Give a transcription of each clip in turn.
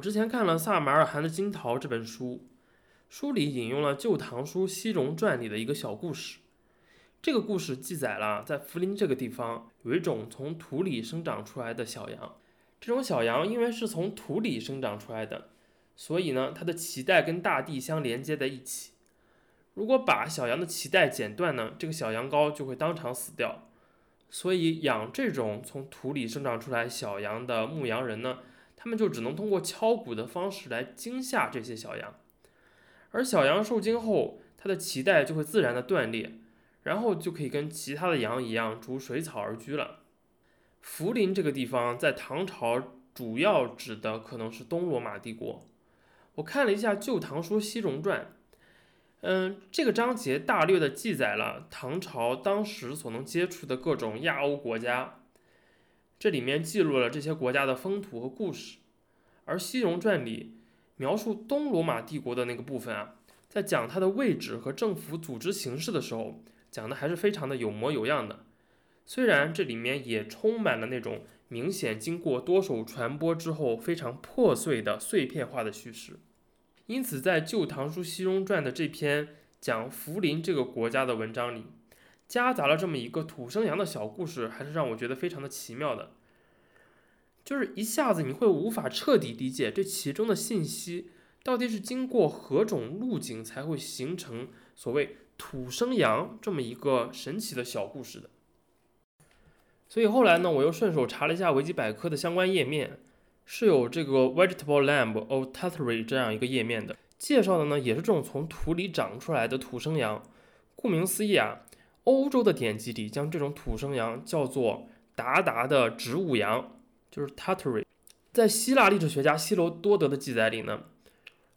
我之前看了萨马尔罕的《金桃》这本书，书里引用了《旧唐书·西戎传》里的一个小故事。这个故事记载了在涪陵这个地方有一种从土里生长出来的小羊，这种小羊因为是从土里生长出来的，所以呢，它的脐带跟大地相连接在一起。如果把小羊的脐带剪断呢，这个小羊羔就会当场死掉。所以养这种从土里生长出来小羊的牧羊人呢，他们就只能通过敲鼓的方式来惊吓这些小羊，而小羊受惊后，它的脐带就会自然的断裂，然后就可以跟其他的羊一样逐水草而居了。涪陵这个地方在唐朝主要指的可能是东罗马帝国。我看了一下《旧唐书·西戎传》，这个章节大略的记载了唐朝当时所能接触的各种亚欧国家，这里面记录了这些国家的风土和故事。而《西戎传》里描述东罗马帝国的那个部分啊，在讲它的位置和政府组织形式的时候，讲的还是非常的有模有样的。虽然这里面也充满了那种明显经过多手传播之后非常破碎的碎片化的叙事，因此在《旧唐书·西戎传》的这篇讲涪陵这个国家的文章里，夹杂了这么一个土生羊的小故事，还是让我觉得非常的奇妙的。就是一下子你会无法彻底理解这其中的信息到底是经过何种路径才会形成所谓土生羊这么一个神奇的小故事的。所以后来呢，我又顺手查了一下维基百科的相关页面，是有这个 Vegetable Lamb of Tartary 这样一个页面的，介绍的呢也是这种从土里长出来的土生羊。顾名思义啊，欧洲的典籍里将这种土生羊叫做鞑靼的植物羊，就是 tuturi。 在希腊历史学家希罗多德的记载里呢，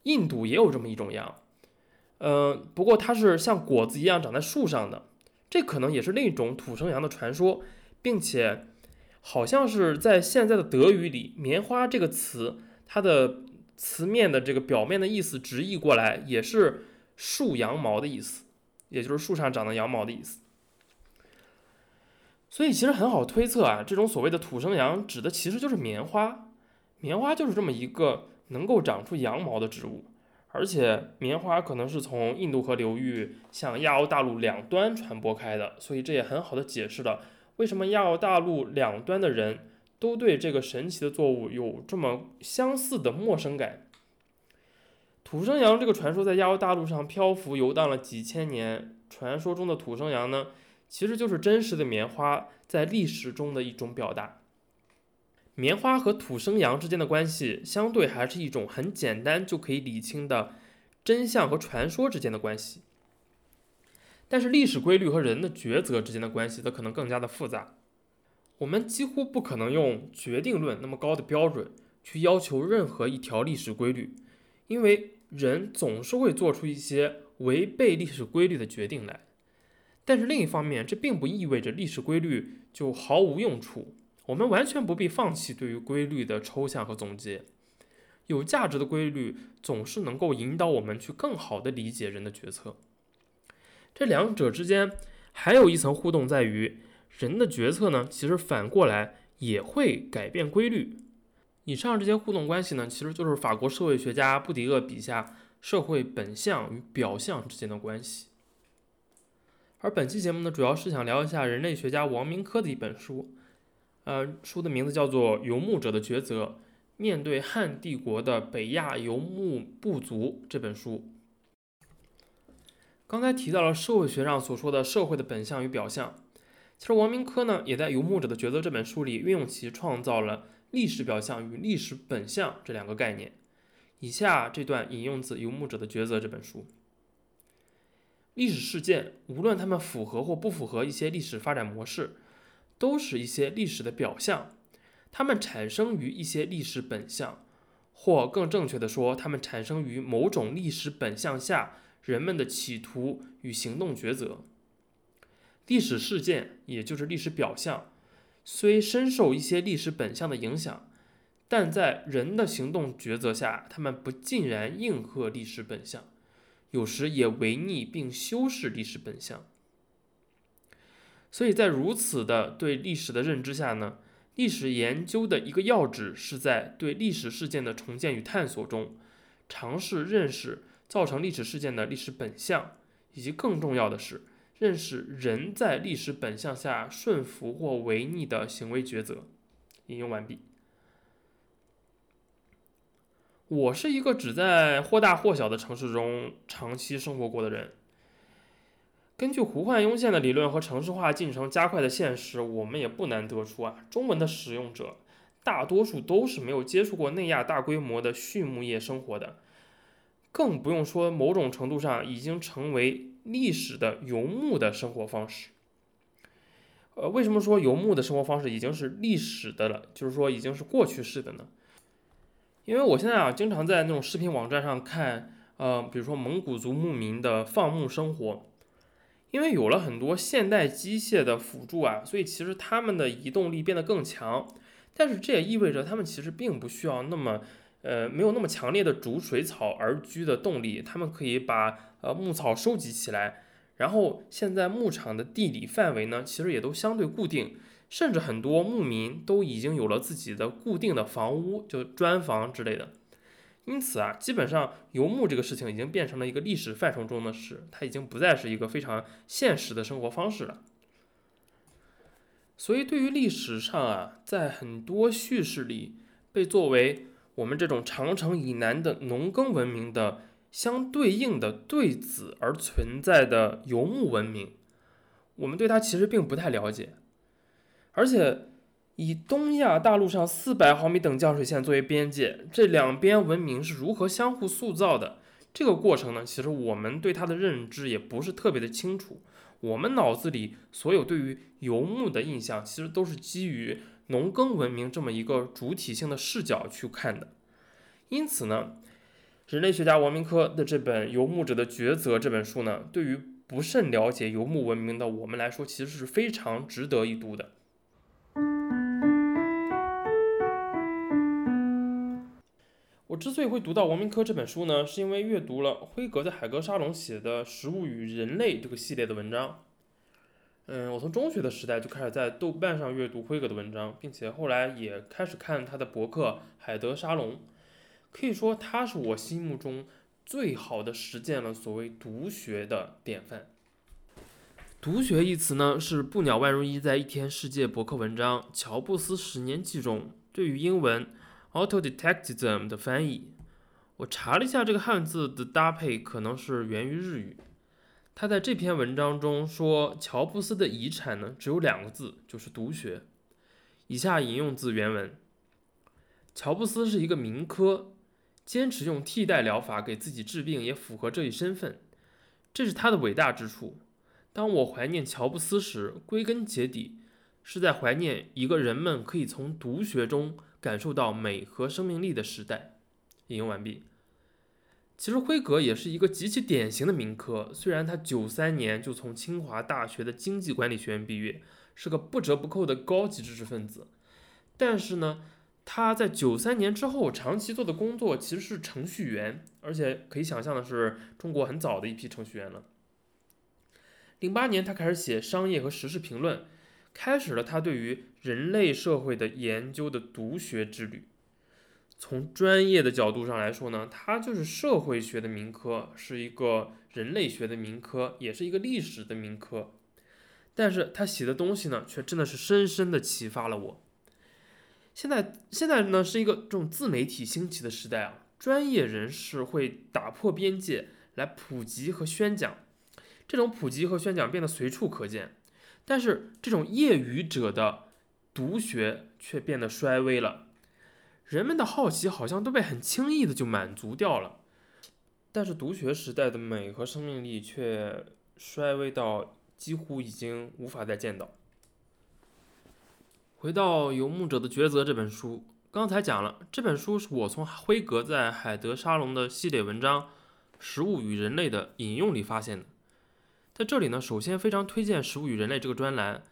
印度也有这么一种羊，不过它是像果子一样长在树上的，这可能也是另一种土生羊的传说，并且好像是在现在的德语里，棉花这个词它的词面的这个表面的意思直译过来也是树羊毛的意思，也就是树上长的羊毛的意思。所以其实很好推测啊，这种所谓的土生羊指的其实就是棉花。棉花就是这么一个能够长出羊毛的植物，而且棉花可能是从印度河流域向亚欧大陆两端传播开的，所以这也很好的解释了为什么亚欧大陆两端的人都对这个神奇的作物有这么相似的陌生感。土生羊这个传说在亚欧大陆上漂浮游荡了几千年，传说中的土生羊呢，其实就是真实的棉花在历史中的一种表达。棉花和土生羊之间的关系相对还是一种很简单就可以理清的真相和传说之间的关系，但是历史规律和人的抉择之间的关系则可能更加的复杂。我们几乎不可能用决定论那么高的标准去要求任何一条历史规律，因为人总是会做出一些违背历史规律的决定来。但是另一方面，这并不意味着历史规律就毫无用处，我们完全不必放弃对于规律的抽象和总结。有价值的规律总是能够引导我们去更好地理解人的决策。这两者之间还有一层互动，在于人的决策呢，其实反过来也会改变规律。以上这些互动关系呢，其实就是法国社会学家布迪厄笔下社会本相与表象之间的关系。而本期节目呢，主要是想聊一下人类学家王明科的一本书，书的名字叫做《游牧者的抉择》，面对汉帝国的北亚游牧部族这本书。刚才提到了社会学上所说的社会的本相与表象，其实王明科呢，也在《游牧者的抉择》这本书里运用其创造了历史表象与历史本相这两个概念。以下这段引用自《游牧者的抉择》这本书。历史事件，无论它们符合或不符合一些历史发展模式，都是一些历史的表象，它们产生于一些历史本相，或更正确的说，它们产生于某种历史本相下人们的企图与行动抉择。历史事件，也就是历史表象，虽深受一些历史本相的影响，但在人的行动抉择下，它们不尽然应和历史本相，有时也违逆并修饰历史本相。所以在如此的对历史的认知下呢，历史研究的一个要旨是在对历史事件的重建与探索中，尝试认识造成历史事件的历史本相，以及更重要的是，认识人在历史本相下顺服或违逆的行为抉择。引用完毕。我是一个只在或大或小的城市中长期生活过的人。根据胡焕庸线的理论和城市化进程加快的现实，我们也不难得出啊，中文的使用者大多数都是没有接触过内亚大规模的畜牧业生活的，更不用说某种程度上已经成为历史的游牧的生活方式。为什么说游牧的生活方式已经是历史的了，就是说已经是过去式的呢？因为我现在啊，经常在那种视频网站上看，比如说蒙古族牧民的放牧生活。因为有了很多现代机械的辅助啊，所以其实他们的移动力变得更强，但是这也意味着他们其实并不需要那么没有那么强烈的逐水草而居的动力，他们可以把牧草收集起来，然后现在牧场的地理范围呢，其实也都相对固定，甚至很多牧民都已经有了自己的固定的房屋，就砖房之类的。因此啊，基本上游牧这个事情已经变成了一个历史范畴中的事，它已经不再是一个非常现实的生活方式了。所以对于历史上啊，在很多叙事里被作为我们这种长城以南的农耕文明的相对应的对子而存在的游牧文明，我们对它其实并不太了解。而且以东亚大陆上400毫米等降水线作为边界，这两边文明是如何相互塑造的？这个过程呢，其实我们对它的认知也不是特别的清楚。我们脑子里所有对于游牧的印象，其实都是基于农耕文明这么一个主体性的视角去看的。因此呢，人类学家王明科的这本《游牧者的抉择》这本书呢，对于不甚了解游牧文明的我们来说，其实是非常值得一读的。我之所以会读到王明科这本书呢，是因为阅读了辉格在海格沙龙写的《食物与人类》这个系列的文章。我从中学的时代就开始在豆瓣上阅读辉格的文章，并且后来也开始看他的博客《海德沙龙》。可以说他是我心目中最好的实践了所谓读学的典范。读学一词呢，是布鸟万如一在《一天世界》博客文章《乔布斯10年记》中对于英文 autodidactism 的翻译。我查了一下这个汉字的搭配可能是源于日语。他在这篇文章中说，乔布斯的遗产呢只有2个字，就是读学。以下引用自原文：乔布斯是一个民科，坚持用替代疗法给自己治病也符合这一身份，这是他的伟大之处。当我怀念乔布斯时，归根结底是在怀念一个人们可以从读学中感受到美和生命力的时代。引用完毕。其实辉格也是一个极其典型的民科，虽然他93年就从清华大学的经济管理学院毕业，是个不折不扣的高级知识分子，但是呢，他在93年之后长期做的工作其实是程序员，而且可以想象的是，中国很早的一批程序员了。08年他开始写商业和时事评论，开始了他对于人类社会的研究的读学之旅。从专业的角度上来说呢，它就是社会学的民科，是一个人类学的民科，也是一个历史的民科。但是他写的东西呢，却真的是深深的启发了我。现在呢，是一个这种自媒体兴起的时代啊，专业人士会打破边界来普及和宣讲，这种普及和宣讲变得随处可见，但是这种业余者的读学却变得衰微了。人们的好奇好像都被很轻易的就满足掉了，但是读学时代的美和生命力却衰微到几乎已经无法再见到。回到《游牧者的抉择》这本书，刚才讲了，这本书是我从辉格在海德沙龙的系列文章《食物与人类》的引用里发现的。在这里呢，首先非常推荐《食物与人类》这个专栏，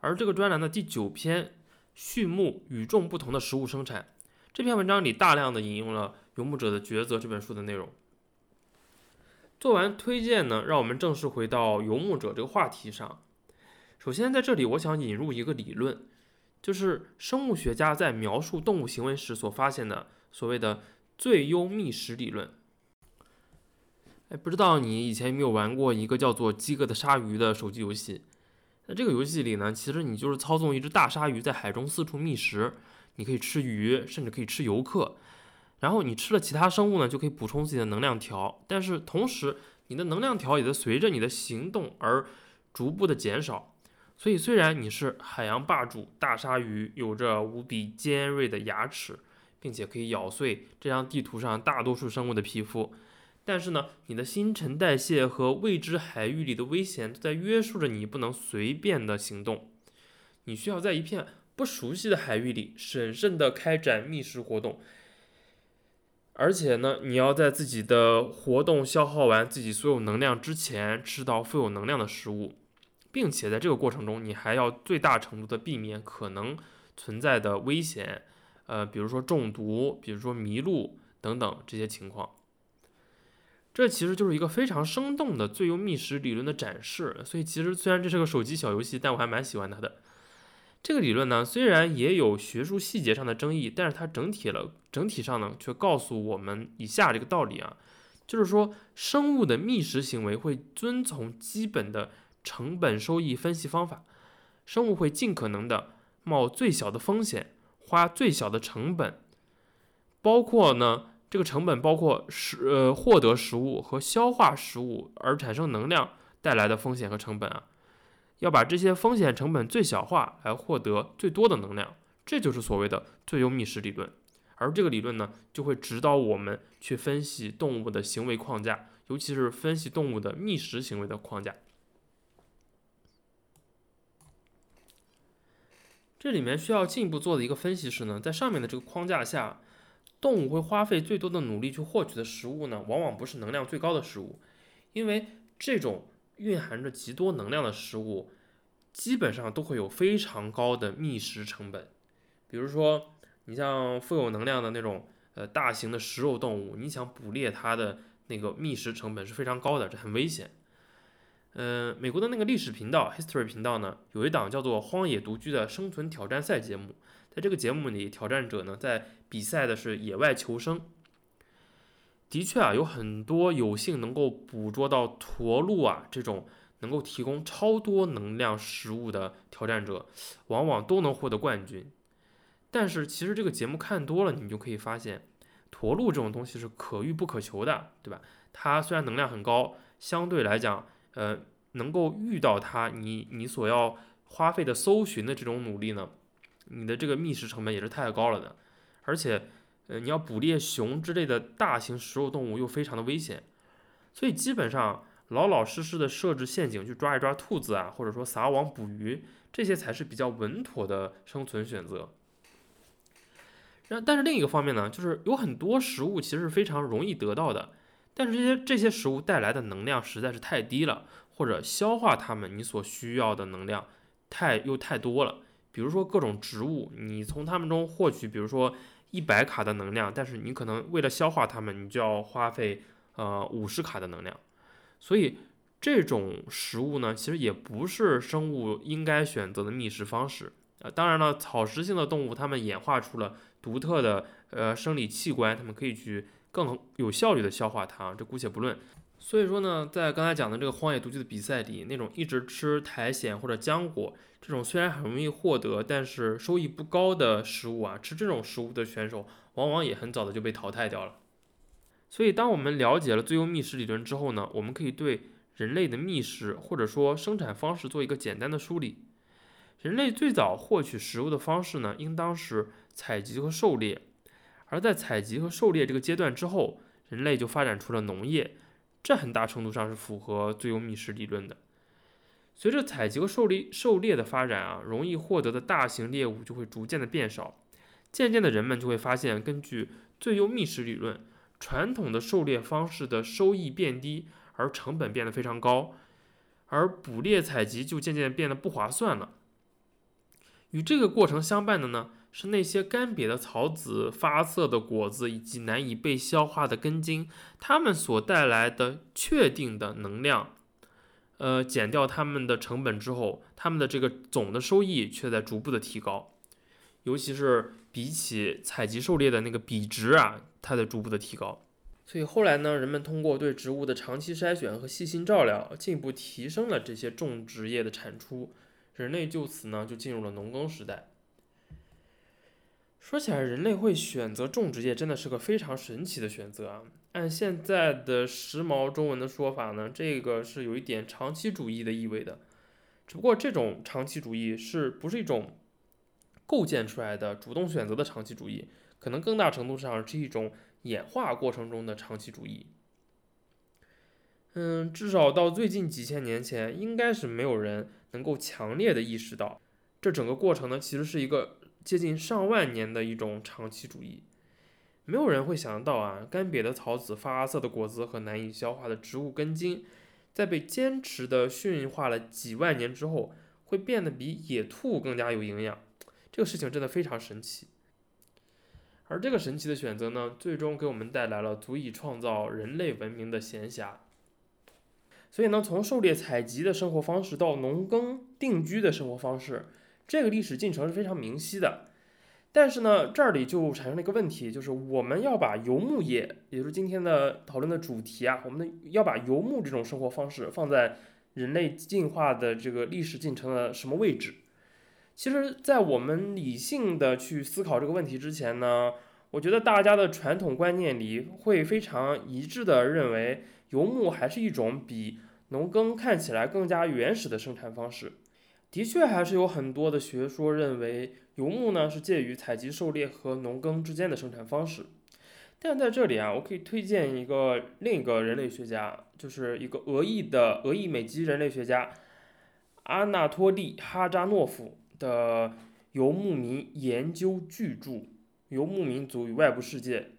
而这个专栏的第9篇畜牧与众不同的食物生产，这篇文章里大量的引用了《游牧者的抉择》这本书的内容。做完推荐呢，让我们正式回到游牧者这个话题上。首先在这里我想引入一个理论，就是生物学家在描述动物行为时所发现的所谓的最优觅食理论。不知道你以前有没有玩过一个叫做《饥饿的鲨鱼》的手机游戏？那这个游戏里呢，其实你就是操纵一只大鲨鱼在海中四处觅食，你可以吃鱼，甚至可以吃游客。然后你吃了其他生物呢，就可以补充自己的能量条，但是同时你的能量条也在随着你的行动而逐步的减少。所以虽然你是海洋霸主大鲨鱼，有着无比尖锐的牙齿，并且可以咬碎这张地图上大多数生物的皮肤，但是呢，你的新陈代谢和未知海域里的危险都在约束着你不能随便的行动。你需要在一片不熟悉的海域里审慎的开展觅食活动，而且呢，你要在自己的活动消耗完自己所有能量之前吃到富有能量的食物，并且在这个过程中你还要最大程度的避免可能存在的危险，比如说中毒，比如说迷路等等这些情况。这其实就是一个非常生动的最优觅食理论的展示，所以其实虽然这是个手机小游戏，但我还蛮喜欢它的。这个理论呢，虽然也有学术细节上的争议，但是它整体上呢，却告诉我们以下这个道理啊，就是说生物的觅食行为会遵从基本的成本收益分析方法，生物会尽可能的冒最小的风险，花最小的成本，包括呢。这个成本包括获得食物和消化食物而产生能量带来的风险和成本啊，要把这些风险成本最小化来获得最多的能量，这就是所谓的最优觅食理论。而这个理论呢，就会指导我们去分析动物的行为框架，尤其是分析动物的觅食行为的框架。这里面需要进一步做的一个分析是呢，在上面的这个框架下，动物会花费最多的努力去获取的食物呢，往往不是能量最高的食物，因为这种蕴含着极多能量的食物基本上都会有非常高的觅食成本。比如说你像富有能量的那种大型的食肉动物，你想捕猎它的那个觅食成本是非常高的，这很危险。美国的那个历史频道 History 频道呢，有一档叫做《荒野独居》的生存挑战赛节目。在这个节目里，挑战者呢在比赛的是野外求生。的确啊，有很多有幸能够捕捉到驼鹿啊这种能够提供超多能量食物的挑战者，往往都能获得冠军。但是其实这个节目看多了，你就可以发现，驼鹿这种东西是可遇不可求的，对吧？它虽然能量很高，相对来讲能够遇到它，你所要花费的搜寻的这种努力呢，你的这个觅食成本也是太高了的。而且你要捕猎熊之类的大型食肉动物又非常的危险，所以基本上老老实实的设置陷阱去抓一抓兔子啊，或者说撒网捕鱼，这些才是比较稳妥的生存选择。但是另一个方面呢，就是有很多食物其实是非常容易得到的，但是这些食物带来的能量实在是太低了，或者消化它们你所需要的能量太多了。比如说各种植物，你从它们中获取比如说100卡的能量，但是你可能为了消化它们，你就要花费50卡的能量。所以这种食物呢，其实也不是生物应该选择的觅食方式。当然了，草食性的动物它们演化出了独特的生理器官，它们可以去更有效率的消化它，这姑且不论。所以说呢，在刚才讲的这个荒野独居的比赛里，那种一直吃苔藓或者浆果这种虽然很容易获得但是收益不高的食物啊，吃这种食物的选手往往也很早的就被淘汰掉了。所以当我们了解了最优觅食理论之后呢，我们可以对人类的觅食或者说生产方式做一个简单的梳理。人类最早获取食物的方式呢，应当是采集和狩猎。而在采集和狩猎这个阶段之后，人类就发展出了农业，这很大程度上是符合最优觅食理论的。随着采集和狩猎的发展啊，容易获得的大型猎物就会逐渐的变少。渐渐的，人们就会发现，根据最优觅食理论，传统的狩猎方式的收益变低，而成本变得非常高，而捕猎采集就渐渐变得不划算了。与这个过程相伴的呢，是那些干瘪的草籽、发涩的果子以及难以被消化的根茎，它们所带来的确定的能量，减掉它们的成本之后，它们的这个总的收益却在逐步的提高。尤其是比起采集狩猎的那个比值啊，它的逐步的提高。所以后来呢，人们通过对植物的长期筛选和细心照料，进一步提升了这些种植业的产出，人类就此呢就进入了农耕时代。说起来，人类会选择种植业真的是个非常神奇的选择啊！按现在的时髦中文的说法呢，这个是有一点长期主义的意味的。只不过这种长期主义是不是一种构建出来的主动选择的长期主义？可能更大程度上是一种演化过程中的长期主义。至少到最近几千年前，应该是没有人能够强烈的意识到，这整个过程呢，其实是一个接近上万年的一种长期主义。没有人会想到啊，干瘪的草籽、发涩的果子和难以消化的植物根茎，在被坚持的驯化了几万年之后，会变得比野兔更加有营养。这个事情真的非常神奇。而这个神奇的选择呢，最终给我们带来了足以创造人类文明的闲暇。所以呢，从狩猎采集的生活方式到农耕定居的生活方式，这个历史进程是非常明晰的。但是呢，这里就产生了一个问题，就是我们要把游牧业，也就是今天的讨论的主题啊，我们要把游牧这种生活方式放在人类进化的这个历史进程的什么位置？其实在我们理性的去思考这个问题之前呢，我觉得大家的传统观念里会非常一致的认为，游牧还是一种比农耕看起来更加原始的生产方式。的确还是有很多的学说认为游牧呢是介于采集狩猎和农耕之间的生产方式。但在这里啊，我可以推荐另一个人类学家，就是一个俄裔美籍人类学家阿纳托利·哈扎诺夫的游牧民研究巨著《游牧民族与外部世界》。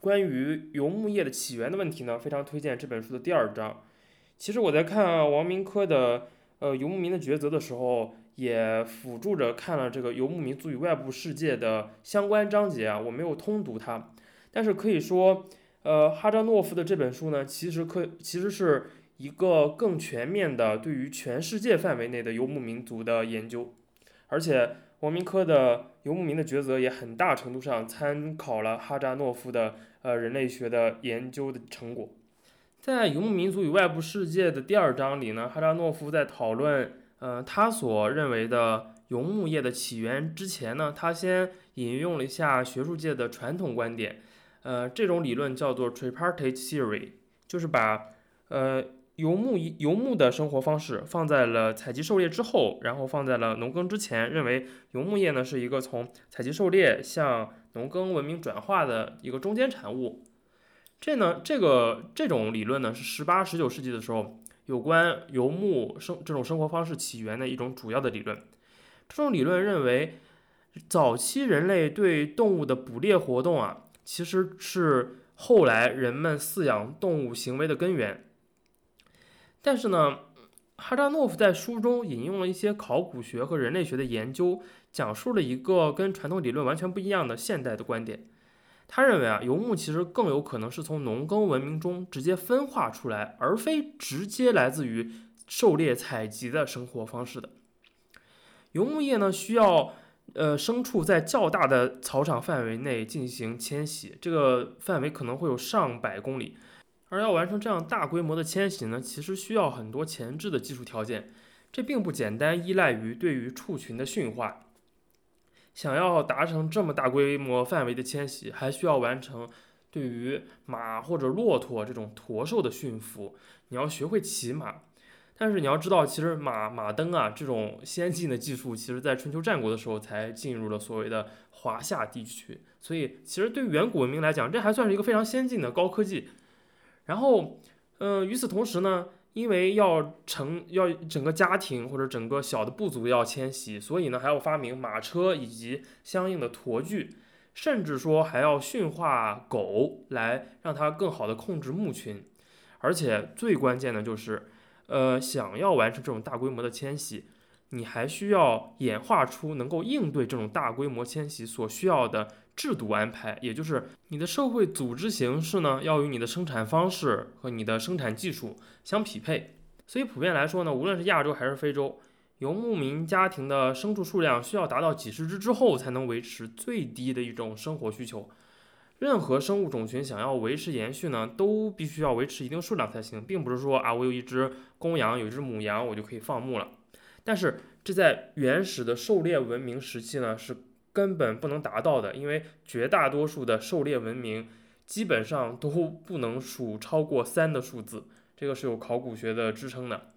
关于游牧业的起源的问题呢，非常推荐这本书的第2章。其实我在看王明科的游牧民的抉择的时候，也辅助着看了这个《游牧民族与外部世界》的相关章节啊，我没有通读它，但是可以说，哈扎诺夫的这本书呢，其实是一个更全面的对于全世界范围内的游牧民族的研究，而且王明科的《游牧民的抉择》也很大程度上参考了哈扎诺夫的人类学的研究的成果。在《游牧民族与外部世界》的第2章里呢，哈扎诺夫在讨论他所认为的游牧业的起源之前呢，他先引用了一下学术界的传统观点。这种理论叫做 Tripartite Theory， 就是把游牧的生活方式放在了采集狩猎之后，然后放在了农耕之前，认为游牧业呢是一个从采集狩猎向农耕文明转化的一个中间产物。这种理论呢，是18、19世纪的时候有关游牧这种生活方式起源的一种主要的理论。这种理论认为，早期人类对动物的捕猎活动啊，其实是后来人们饲养动物行为的根源。但是呢，哈扎诺夫在书中引用了一些考古学和人类学的研究，讲述了一个跟传统理论完全不一样的现代的观点。他认为啊，游牧其实更有可能是从农耕文明中直接分化出来，而非直接来自于狩猎采集的生活方式的。游牧业呢，需要牲畜在较大的草场范围内进行迁徙，这个范围可能会有上百公里，而要完成这样大规模的迁徙呢，其实需要很多前置的技术条件，这并不简单依赖于对于畜群的驯化。想要达成这么大规模范围的迁徙，还需要完成对于马或者骆驼这种驼兽的驯服，你要学会骑马。但是你要知道，其实马镫啊这种先进的技术，其实在春秋战国的时候才进入了所谓的华夏地区，所以其实对远古文明来讲，这还算是一个非常先进的高科技。然后与此同时呢，因为要整个家庭或者整个小的部族要迁徙，所以呢还要发明马车以及相应的驮具，甚至说还要驯化狗来让它更好的控制牧群。而且最关键的就是，想要完成这种大规模的迁徙，你还需要演化出能够应对这种大规模迁徙所需要的制度安排，也就是你的社会组织形式呢，要与你的生产方式和你的生产技术相匹配。所以普遍来说呢，无论是亚洲还是非洲，游牧民家庭的牲畜数量需要达到几十只之后才能维持最低的一种生活需求。任何生物种群想要维持延续呢，都必须要维持一定数量才行，并不是说啊，我有一只公羊，有一只母羊，我就可以放牧了。但是这在原始的狩猎文明时期呢，是根本不能达到的，因为绝大多数的狩猎文明基本上都不能数超过3的数字，这个是有考古学的支撑的。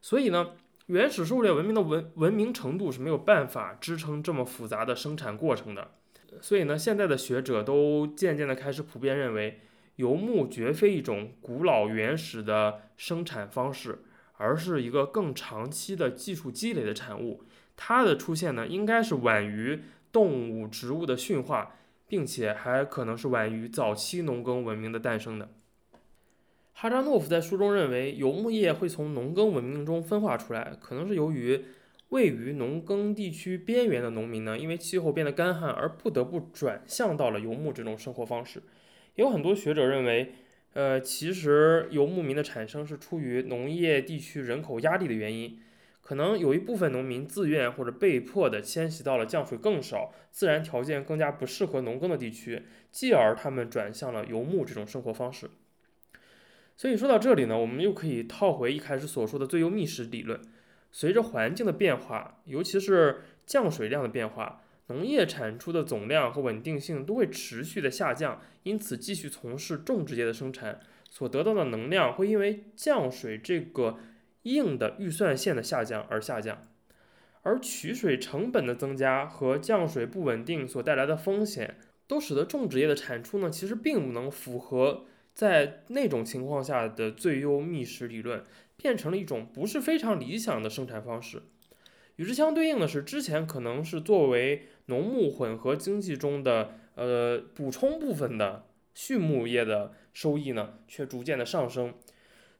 所以呢，原始狩猎文明的文明程度是没有办法支撑这么复杂的生产过程的，所以呢，现在的学者都渐渐的开始普遍认为，游牧绝非一种古老原始的生产方式，而是一个更长期的技术积累的产物。它的出现呢，应该是晚于动物、植物的驯化，并且还可能是晚于早期农耕文明的诞生的。哈扎诺夫在书中认为，游牧业会从农耕文明中分化出来，可能是由于位于农耕地区边缘的农民呢，因为气候变得干旱而不得不转向到了游牧这种生活方式。也有很多学者认为，其实游牧民的产生是出于农业地区人口压力的原因，可能有一部分农民自愿或者被迫的迁徙到了降水更少、自然条件更加不适合农耕的地区，继而他们转向了游牧这种生活方式。所以说到这里呢，我们又可以套回一开始所说的最优觅食理论。随着环境的变化，尤其是降水量的变化，农业产出的总量和稳定性都会持续的下降，因此继续从事种植业的生产所得到的能量会因为降水这个硬的预算线的下降而下降。而取水成本的增加和降水不稳定所带来的风险，都使得种植业的产出呢，其实并不能符合在那种情况下的最优觅食理论，变成了一种不是非常理想的生产方式。与之相对应的是，之前可能是作为农牧混合经济中的补充部分的畜牧业的收益呢，却逐渐的上升。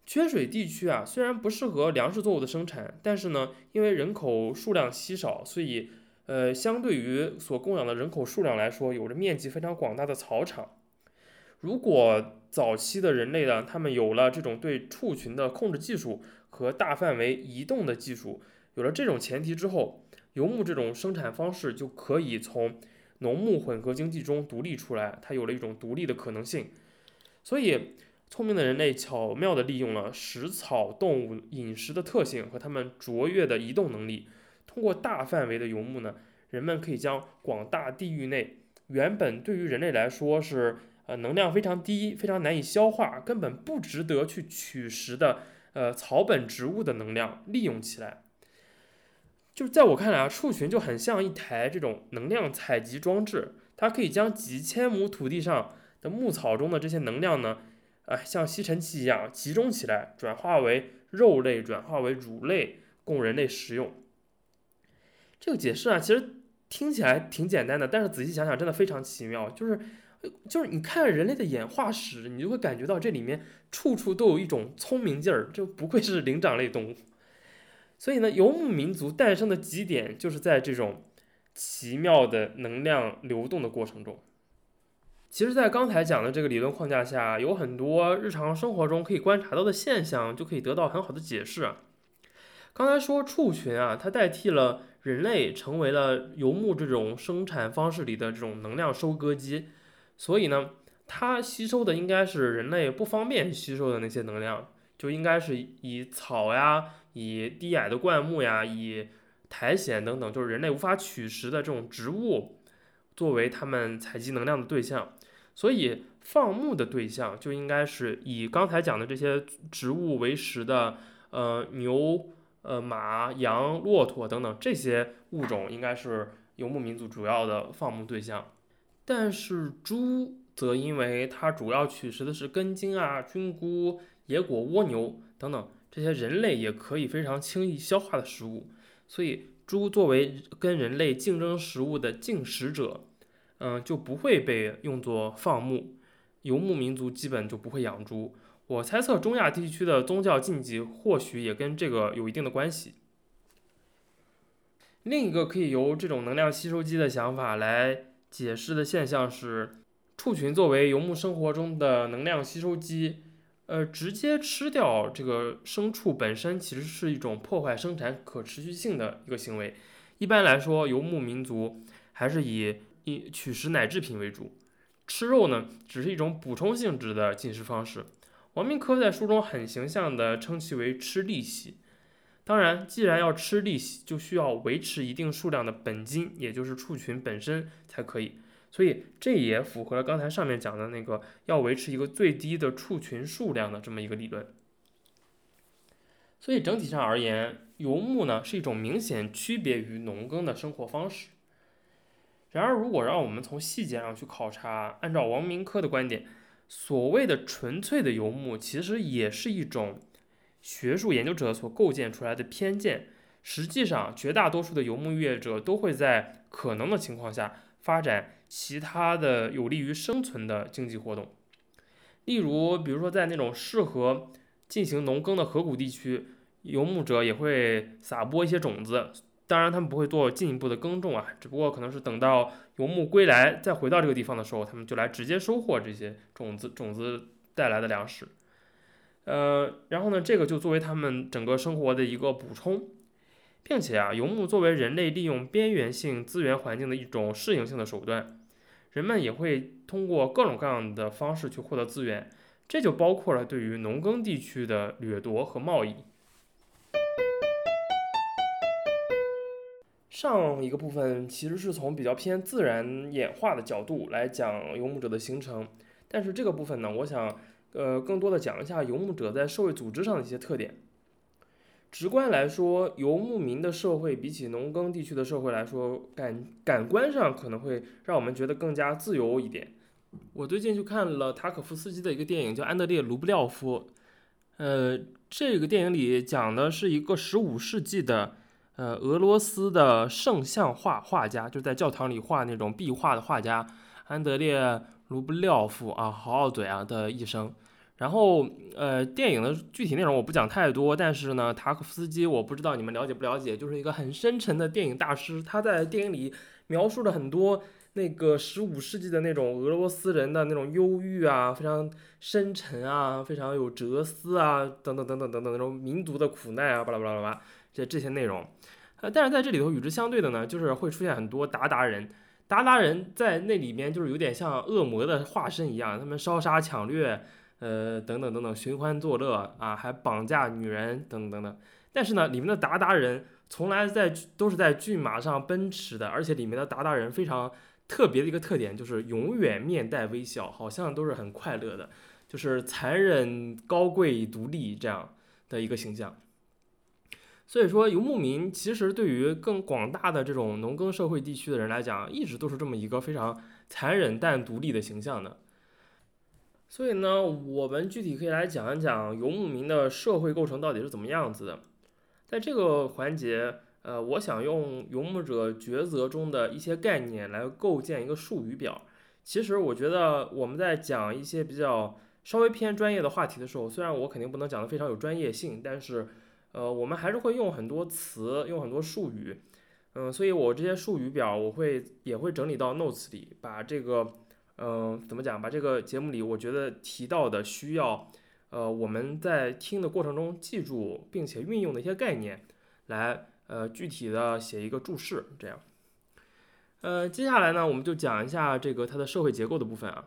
缺水地区啊，虽然不适合粮食作物的生产，但是呢，因为人口数量稀少，所以相对于所供养的人口数量来说，有着面积非常广大的草场。如果早期的人类呢，他们有了这种对畜群的控制技术和大范围移动的技术，有了这种前提之后，游牧这种生产方式就可以从农牧混合经济中独立出来，它有了一种独立的可能性。所以聪明的人类巧妙地利用了食草动物饮食的特性和它们卓越的移动能力，通过大范围的游牧呢，人们可以将广大地域内原本对于人类来说是能量非常低、非常难以消化、根本不值得去取食的草本植物的能量利用起来。就在我看来啊，畜群就很像一台这种能量采集装置，它可以将几千亩土地上的牧草中的这些能量呢，像吸尘器一样集中起来，转化为肉类、转化为乳类，供人类食用。这个解释啊，其实听起来挺简单的，但是仔细想想真的非常奇妙，就是你看人类的演化史，你就会感觉到这里面处处都有一种聪明劲儿，就不愧是灵长类动物。所以呢，游牧民族诞生的极点就是在这种奇妙的能量流动的过程中。其实在刚才讲的这个理论框架下，有很多日常生活中可以观察到的现象就可以得到很好的解释。刚才说畜群啊，它代替了人类成为了游牧这种生产方式里的这种能量收割机，所以呢，它吸收的应该是人类不方便吸收的那些能量，就应该是以草呀、以低矮的灌木呀、以苔藓等等，就是人类无法取食的这种植物作为他们采集能量的对象。所以放牧的对象就应该是以刚才讲的这些植物为食的牛、马、羊、骆驼等等，这些物种应该是游牧民族主要的放牧对象。但是猪则因为它主要取食的是根茎啊、菌菇、野果、蜗牛等等这些人类也可以非常轻易消化的食物，所以猪作为跟人类竞争食物的进食者，就不会被用作放牧。游牧民族基本就不会养猪。我猜测中亚地区的宗教禁忌或许也跟这个有一定的关系。另一个可以由这种能量吸收机的想法来解释的现象是，畜群作为游牧生活中的能量吸收机，直接吃掉这个牲畜本身其实是一种破坏生产可持续性的一个行为。一般来说，游牧民族还是以取食奶制品为主，吃肉呢只是一种补充性质的进食方式。王明珂在书中很形象地称其为吃砾席。当然，既然要吃砾席，就需要维持一定数量的本金，也就是畜群本身才可以。所以这也符合了刚才上面讲的那个要维持一个最低的畜群数量的这么一个理论。所以整体上而言，游牧呢是一种明显区别于农耕的生活方式。然而，如果让我们从细节上去考察，按照王明珂的观点，所谓的纯粹的游牧其实也是一种学术研究者所构建出来的偏见。实际上，绝大多数的游牧业者都会在可能的情况下发展其他的有利于生存的经济活动。例如，比如说在那种适合进行农耕的河谷地区，游牧者也会撒播一些种子。当然，他们不会做进一步的耕种啊，只不过可能是等到游牧归来再回到这个地方的时候，他们就来直接收获这些种子带来的粮食。然后呢，这个就作为他们整个生活的一个补充，并且啊，游牧作为人类利用边缘性资源环境的一种适应性的手段，人们也会通过各种各样的方式去获得资源，这就包括了对于农耕地区的掠夺和贸易。上一个部分其实是从比较偏自然演化的角度来讲游牧者的形成，但是这个部分呢，我想更多的讲一下游牧者在社会组织上的一些特点。直观来说，游牧民的社会比起农耕地区的社会来说，感官上可能会让我们觉得更加自由一点。我最近去看了塔可夫斯基的一个电影叫《安德烈·卢布廖夫》，这个电影里讲的是一个15世纪的俄罗斯的圣像画画家，就在教堂里画那种壁画的画家安德烈卢布廖夫啊，好傲嘴啊的一生。然后电影的具体内容我不讲太多，但是呢，塔可夫斯基我不知道你们了解不了解，就是一个很深沉的电影大师。他在电影里描述了很多那个15世纪的那种俄罗斯人的那种忧郁啊，非常深沉啊，非常有哲思啊，等等等等等等那种民族的苦难啊，巴拉巴拉巴拉这些内容。但是在这里头与之相对的呢，就是会出现很多鞑靼人在那里面就是有点像恶魔的化身一样，他们烧杀抢掠，等等等等，寻欢作乐啊，还绑架女人等等等等。但是呢，里面的鞑靼人从来都是在骏马上奔驰的，而且里面的鞑靼人非常特别的一个特点就是永远面带微笑，好像都是很快乐的，就是残忍、高贵、独立这样的一个形象。所以说，游牧民其实对于更广大的这种农耕社会地区的人来讲，一直都是这么一个非常残忍但独立的形象的。所以呢，我们具体可以来讲一讲游牧民的社会构成到底是怎么样子的。在这个环节，我想用游牧者抉择中的一些概念来构建一个术语表。其实我觉得我们在讲一些比较稍微偏专业的话题的时候，虽然我肯定不能讲得非常有专业性，但是我们还是会用很多词，用很多术语，所以我这些术语表也会整理到 notes 里，把这个，把这个节目里我觉得提到的需要，我们在听的过程中记住并且运用的一些概念，来具体的写一个注释，这样。接下来呢，我们就讲一下这个它的社会结构的部分啊。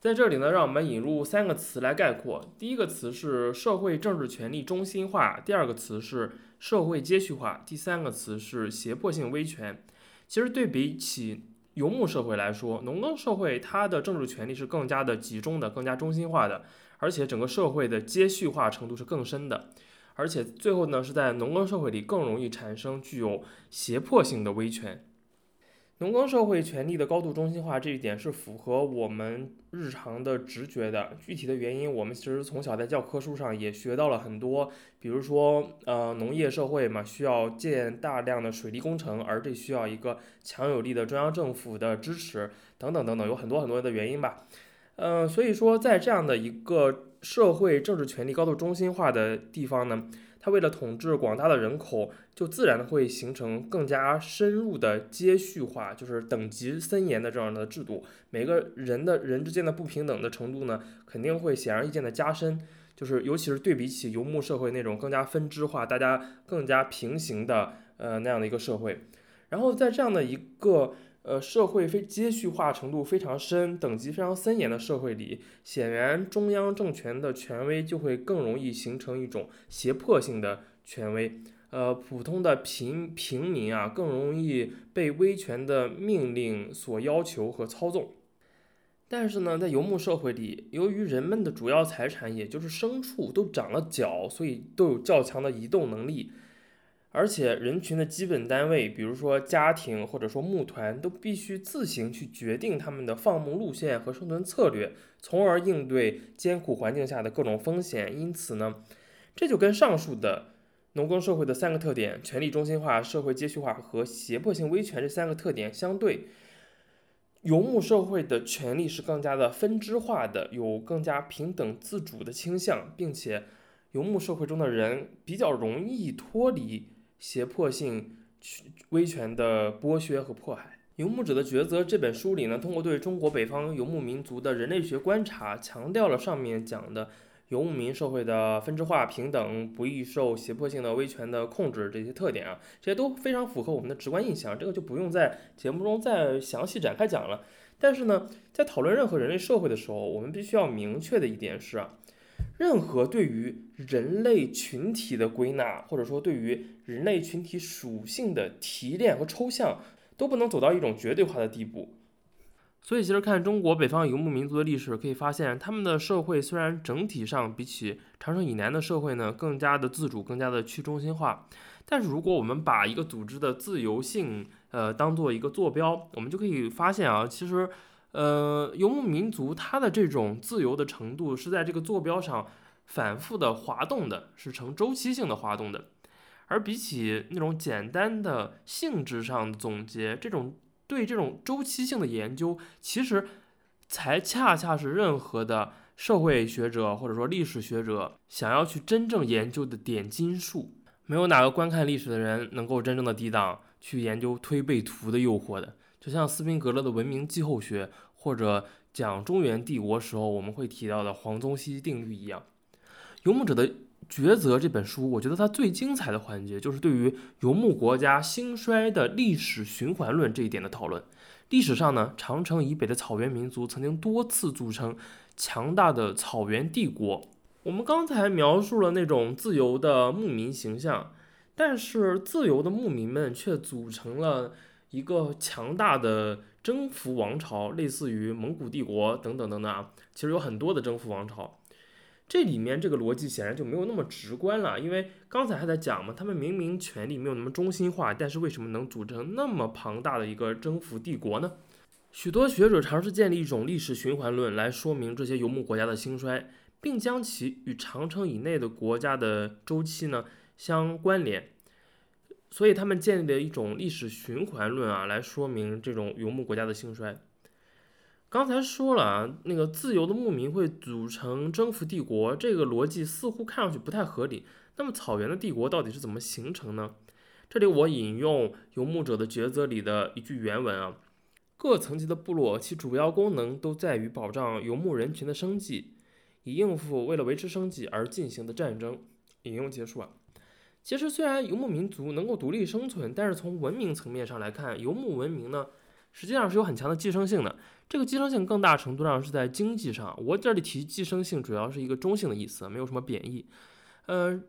在这里呢，让我们引入3个词来概括。第一个词是社会政治权力中心化，第二个词是社会阶序化，第三个词是胁迫性威权。其实对比起游牧社会来说，农耕社会它的政治权力是更加的集中的，更加中心化的，而且整个社会的阶序化程度是更深的，而且最后呢，是在农耕社会里更容易产生具有胁迫性的威权。农耕社会权力的高度中心化这一点是符合我们日常的直觉的，具体的原因我们其实从小在教科书上也学到了很多，比如说农业社会嘛，需要建大量的水利工程，而这需要一个强有力的中央政府的支持等等等等，有很多很多的原因吧。所以说在这样的一个社会政治权力高度中心化的地方呢，它为了统治广大的人口，就自然会形成更加深入的阶序化，就是等级森严的这样的制度。每个人之间的不平等的程度呢，肯定会显而易见的加深。就是尤其是对比起游牧社会那种更加分支化、大家更加平行的那样的一个社会。然后在这样的一个社会阶序化程度非常深、等级非常森严的社会里，显然中央政权的权威就会更容易形成一种胁迫性的权威。普通的平民啊，更容易被威权的命令所要求和操纵。但是呢，在游牧社会里，由于人们的主要财产也就是牲畜都长了脚，所以都有较强的移动能力。而且人群的基本单位，比如说家庭或者说牧团，都必须自行去决定他们的放牧路线和生存策略，从而应对艰苦环境下的各种风险。因此呢，这就跟上述的农耕社会的三个特点——权力中心化、社会阶序化和胁迫性威权这三个特点相对。游牧社会的权力是更加的分支化的，有更加平等自主的倾向，并且游牧社会中的人比较容易脱离胁迫性威权的剥削和迫害。《游牧者的抉择》这本书里呢，通过对中国北方游牧民族的人类学观察，强调了上面讲的游牧民社会的分支化、平等、不易受胁迫性的威权的控制这些特点啊，这些都非常符合我们的直观印象，这个就不用在节目中再详细展开讲了。但是呢，在讨论任何人类社会的时候，我们必须要明确的一点是啊，任何对于人类群体的归纳，或者说对于人类群体属性的提炼和抽象，都不能走到一种绝对化的地步。所以其实看中国北方游牧民族的历史，可以发现他们的社会虽然整体上比起长城以南的社会呢更加的自主、更加的去中心化，但是如果我们把一个组织的自由性当做一个坐标，我们就可以发现啊，其实游牧民族它的这种自由的程度是在这个坐标上反复的滑动的，是呈周期性的滑动的。而比起那种简单的性质上的总结，对这种周期性的研究，其实才恰恰是任何的社会学者或者说历史学者想要去真正研究的点金术。没有哪个观看历史的人能够真正的抵挡去研究推背图的诱惑的。就像斯宾格勒的文明气候学，或者讲中原帝国时候我们会提到的黄宗羲定律一样。游牧者的抉择这本书，我觉得它最精彩的环节就是对于游牧国家兴衰的历史循环论这一点的讨论。历史上呢，长城以北的草原民族曾经多次组成强大的草原帝国。我们刚才描述了那种自由的牧民形象，但是自由的牧民们却组成了一个强大的征服王朝，类似于蒙古帝国等等等等啊，其实有很多的征服王朝。这里面这个逻辑显然就没有那么直观了，因为刚才还在讲嘛，他们明明权力没有那么中心化，但是为什么能组成那么庞大的一个征服帝国呢？许多学者尝试建立一种历史循环论来说明这些游牧国家的兴衰，并将其与长城以内的国家的周期呢相关联。所以他们建立了一种历史循环论啊，来说明这种游牧国家的兴衰。刚才说了啊，那个自由的牧民会组成征服帝国，这个逻辑似乎看上去不太合理。那么草原的帝国到底是怎么形成呢？这里我引用《游牧者的抉择》里的一句原文啊：各层级的部落其主要功能都在于保障游牧人群的生计，以应付为了维持生计而进行的战争。引用结束啊。其实虽然游牧民族能够独立生存，但是从文明层面上来看，游牧文明呢实际上是有很强的寄生性的。这个寄生性更大程度上是在经济上，我这里提寄生性主要是一个中性的意思，没有什么贬义。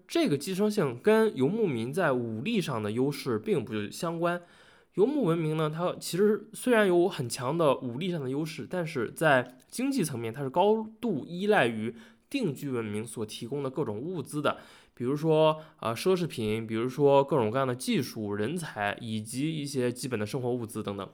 这个寄生性跟游牧民在武力上的优势并不相关。游牧文明呢，它其实虽然有很强的武力上的优势，但是在经济层面它是高度依赖于定居文明所提供的各种物资的，比如说奢侈品，比如说各种各样的技术、人才，以及一些基本的生活物资等等。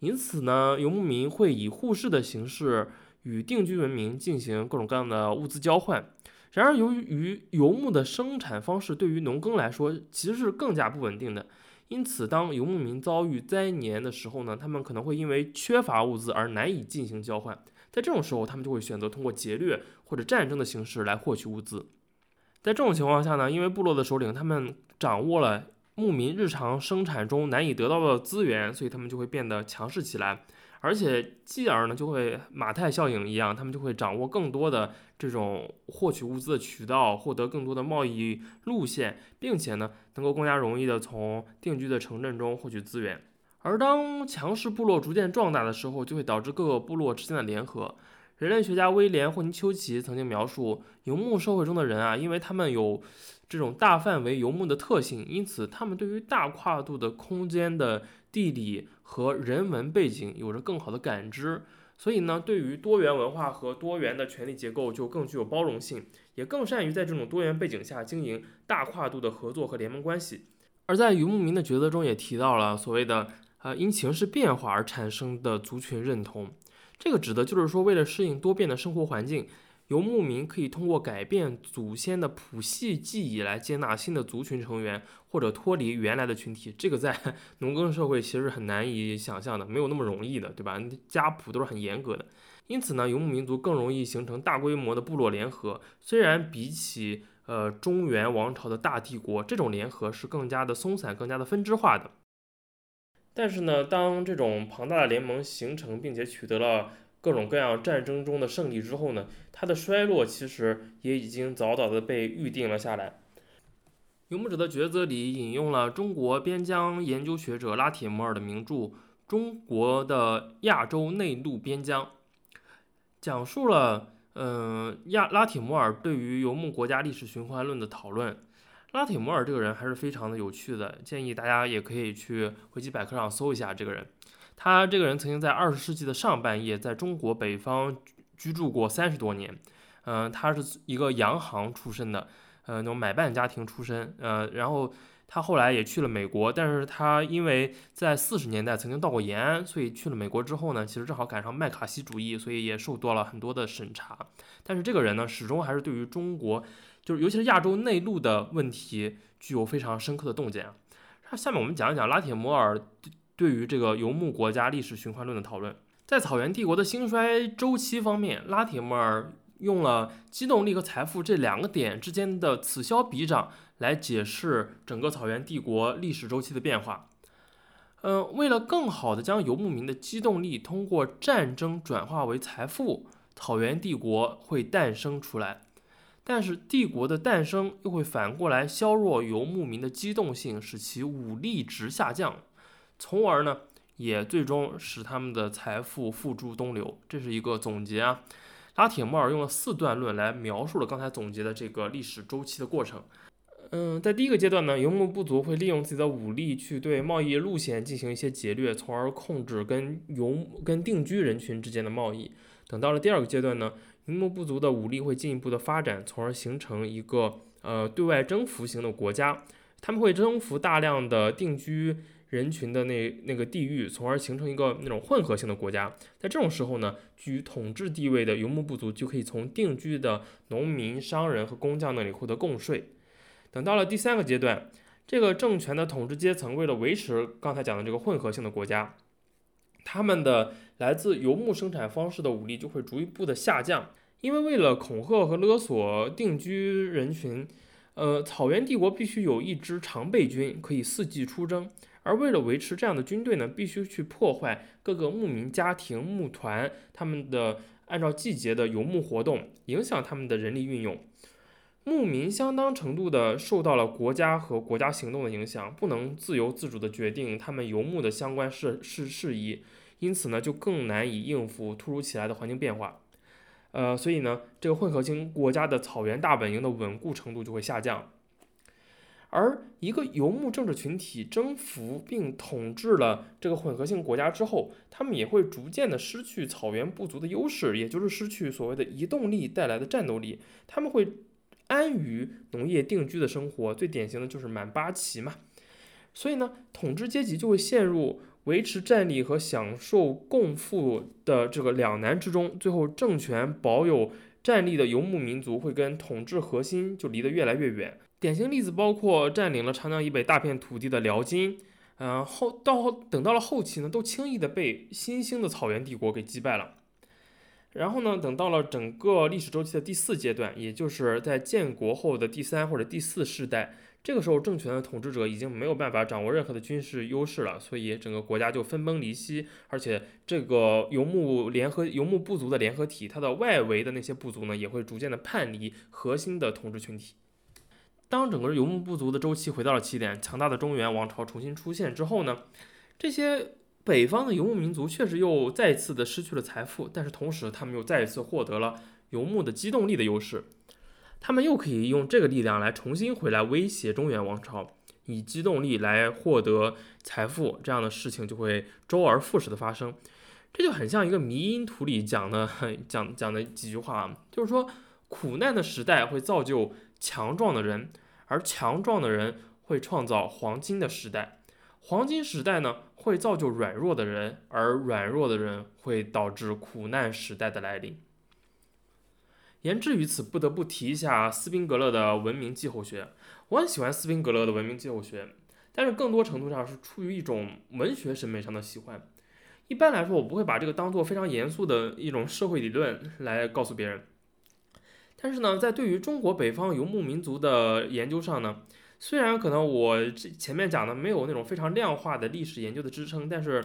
因此呢，游牧民会以互市的形式与定居文明进行各种各样的物资交换。然而，由于游牧的生产方式对于农耕来说其实是更加不稳定的，因此当游牧民遭遇灾年的时候呢，他们可能会因为缺乏物资而难以进行交换。在这种时候，他们就会选择通过劫掠或者战争的形式来获取物资。在这种情况下呢，因为部落的首领他们掌握了牧民日常生产中难以得到的资源，所以他们就会变得强势起来。而且继而呢就会马太效应一样，他们就会掌握更多的这种获取物资的渠道，获得更多的贸易路线，并且呢能够更加容易的从定居的城镇中获取资源。而当强势部落逐渐壮大的时候，就会导致各个部落之间的联合。人类学家威廉·霍尼丘奇曾经描述，游牧社会中的人啊，因为他们有这种大范围游牧的特性，因此他们对于大跨度的空间的地理和人文背景有着更好的感知，所以呢，对于多元文化和多元的权力结构就更具有包容性，也更善于在这种多元背景下经营大跨度的合作和联盟关系。而在游牧民的角色中也提到了所谓的因形势变化而产生的族群认同，这个指的就是说，为了适应多变的生活环境，游牧民可以通过改变祖先的谱系记忆来接纳新的族群成员，或者脱离原来的群体。这个在农耕社会其实很难以想象的，没有那么容易的，对吧？家谱都是很严格的。因此呢，游牧民族更容易形成大规模的部落联合。虽然比起中原王朝的大帝国，这种联合是更加的松散、更加的分支化的。但是呢，当这种庞大的联盟形成并且取得了各种各样战争中的胜利之后呢，它的衰落其实也已经早早的被预定了下来。游牧者的抉择里引用了中国边疆研究学者拉铁摩尔的名著《中国的亚洲内陆边疆》，讲述了拉铁摩尔对于游牧国家历史循环论的讨论。拉铁摩尔这个人还是非常的有趣的，建议大家也可以去维基百科上搜一下这个人。他这个人曾经在20世纪的上半叶在中国北方居住过30多年。他是一个洋行出身的，那种买办家庭出身。然后他后来也去了美国，但是他因为在40年代曾经到过延安，所以去了美国之后呢，其实正好赶上麦卡锡主义，所以也受到了很多的审查。但是这个人呢，始终还是对于中国，就是尤其是亚洲内陆的问题具有非常深刻的洞见。下面我们讲一讲拉铁摩尔对于这个游牧国家历史循环论的讨论。在草原帝国的兴衰周期方面，拉铁摩尔用了机动力和财富这两个点之间的此消彼长来解释整个草原帝国历史周期的变化。为了更好的将游牧民的机动力通过战争转化为财富，草原帝国会诞生出来。但是帝国的诞生又会反过来削弱游牧民的机动性，使其武力值下降，从而呢也最终使他们的财富付诸东流。这是一个总结啊。拉铁摩尔用了4段论来描述了刚才总结的这个历史周期的过程。在第一个阶段呢，游牧部族会利用自己的武力去对贸易路线进行一些劫掠，从而控制跟定居人群之间的贸易。等到了第二个阶段呢，游牧部族的武力会进一步的发展，从而形成一个对外征服型的国家。他们会征服大量的定居人群的那个地域，从而形成一个那种混合性的国家。在这种时候呢，居于统治地位的游牧部族就可以从定居的农民、商人和工匠那里获得贡税。等到了第三个阶段，这个政权的统治阶层为了维持刚才讲的这个混合性的国家，他们的来自游牧生产方式的武力就会逐一步的下降。因为为了恐吓和勒索定居人群，草原帝国必须有一支常备军，可以四季出征。而为了维持这样的军队呢，必须去破坏各个牧民家庭、牧团，他们的按照季节的游牧活动，影响他们的人力运用。牧民相当程度的受到了国家和国家行动的影响，不能自由自主的决定他们游牧的相关事宜，因此呢，就更难以应付突如其来的环境变化。所以呢，这个混合型国家的草原大本营的稳固程度就会下降。而一个游牧政治群体征服并统治了这个混合性国家之后，他们也会逐渐的失去草原部族的优势，也就是失去所谓的移动力带来的战斗力。他们会安于农业定居的生活，最典型的就是满八旗嘛。所以呢，统治阶级就会陷入维持战力和享受共富的这个两难之中，最后政权保有战力的游牧民族会跟统治核心就离得越来越远。典型例子包括占领了长江以北大片土地的辽金，等到了后期呢，都轻易的被新兴的草原帝国给击败了。然后呢，等到了整个历史周期的第4阶段，也就是在建国后的第3或者第4世代，这个时候政权的统治者已经没有办法掌握任何的军事优势了，所以整个国家就分崩离析，而且这个游牧部族的联合体，它的外围的那些部族呢，也会逐渐的叛离核心的统治群体。当整个游牧部族的周期回到了起点，强大的中原王朝重新出现之后呢，这些北方的游牧民族确实又再次的失去了财富，但是同时他们又再一次获得了游牧的机动力的优势，他们又可以用这个力量来重新回来威胁中原王朝，以机动力来获得财富，这样的事情就会周而复始的发生。这就很像一个迷因图里讲的几句话，就是说苦难的时代会造就强壮的人，而强壮的人会创造黄金的时代，黄金时代呢会造就软弱的人，而软弱的人会导致苦难时代的来临。言至于此，不得不提一下斯宾格勒的文明气候学。我很喜欢斯宾格勒的文明气候学，但是更多程度上是出于一种文学审美上的喜欢。一般来说，我不会把这个当作非常严肃的一种社会理论来告诉别人。但是呢，在对于中国北方游牧民族的研究上呢，虽然可能我前面讲的没有那种非常量化的历史研究的支撑，但是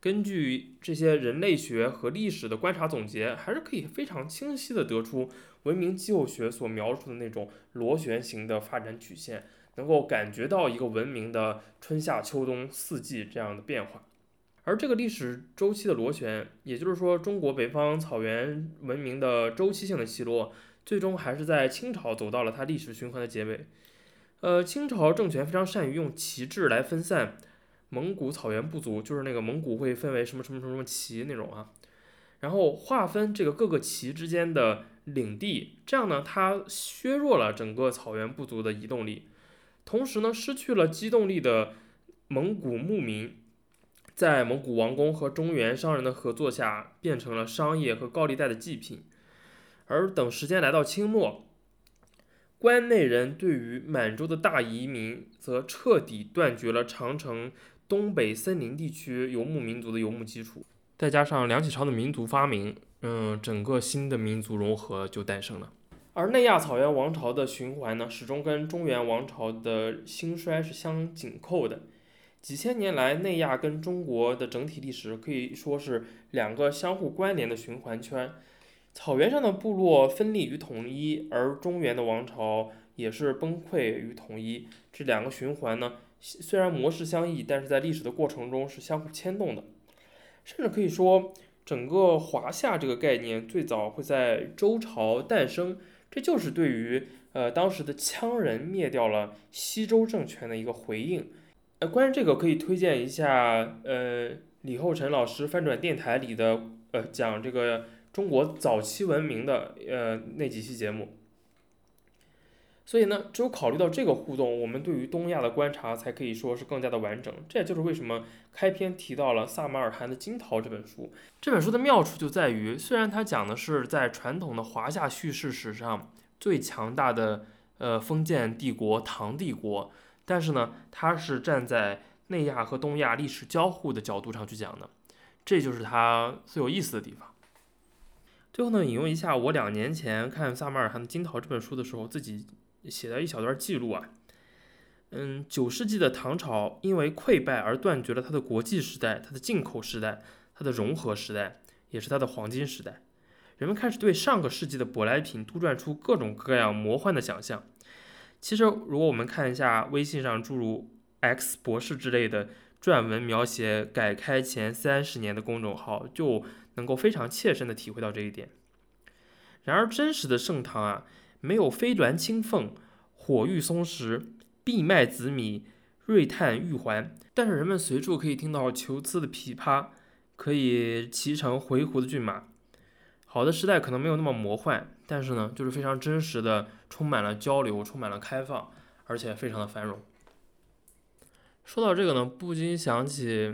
根据这些人类学和历史的观察总结，还是可以非常清晰的得出文明气候学所描述的那种螺旋形的发展曲线，能够感觉到一个文明的春夏秋冬四季这样的变化。而这个历史周期的螺旋，也就是说中国北方草原文明的周期性的起落，最终还是在清朝走到了它历史循环的结尾。清朝政权非常善于用旗帜来分散蒙古草原部族，就是那个蒙古会分为什么什么什么旗那种啊，然后划分这个各个旗之间的领地，这样呢，它削弱了整个草原部族的移动力，同时呢，失去了机动力的蒙古牧民，在蒙古王公和中原商人的合作下，变成了商业和高利贷的祭品。而等时间来到清末，关内人对于满洲的大移民则彻底断绝了长城东北森林地区游牧民族的游牧基础，再加上梁启超的民族发明，整个新的民族融合就诞生了。而内亚草原王朝的循环呢，始终跟中原王朝的兴衰是相紧扣的。几千年来，内亚跟中国的整体历史可以说是两个相互关联的循环圈。草原上的部落分立与统一，而中原的王朝也是崩溃与统一，这两个循环呢，虽然模式相异，但是在历史的过程中是相互牵动的。甚至可以说，整个华夏这个概念最早会在周朝诞生，这就是对于当时的羌人灭掉了西周政权的一个回应。关于这个可以推荐一下李厚辰老师翻转电台里的讲这个中国早期文明的那几期节目。所以呢，只有考虑到这个互动，我们对于东亚的观察才可以说是更加的完整。这也就是为什么开篇提到了萨马尔罕的金桃这本书。这本书的妙处就在于，虽然它讲的是在传统的华夏叙事史上最强大的封建帝国唐帝国，但是呢，它是站在内亚和东亚历史交互的角度上去讲的，这就是它最有意思的地方。最后呢，引用一下我2年前看《萨马尔罕的金桃》这本书的时候，自己写的一小段记录啊。9世纪的唐朝因为溃败而断绝了它的国际时代、它的进口时代、它的融合时代，也是它的黄金时代。人们开始对上个世纪的舶来品杜撰出各种各样魔幻的想象。其实，如果我们看一下微信上诸如 X 博士之类的撰文描写改开前30年的公众号，就能够非常切身的体会到这一点。然而，真实的盛唐啊，没有飞鸾青凤、火玉松石、闭麦紫米、瑞炭玉环，但是人们随处可以听到求疵的琵琶，可以骑乘回鹘的骏马。好的时代可能没有那么魔幻，但是呢，就是非常真实的，充满了交流，充满了开放，而且非常的繁荣。说到这个呢，不禁想起，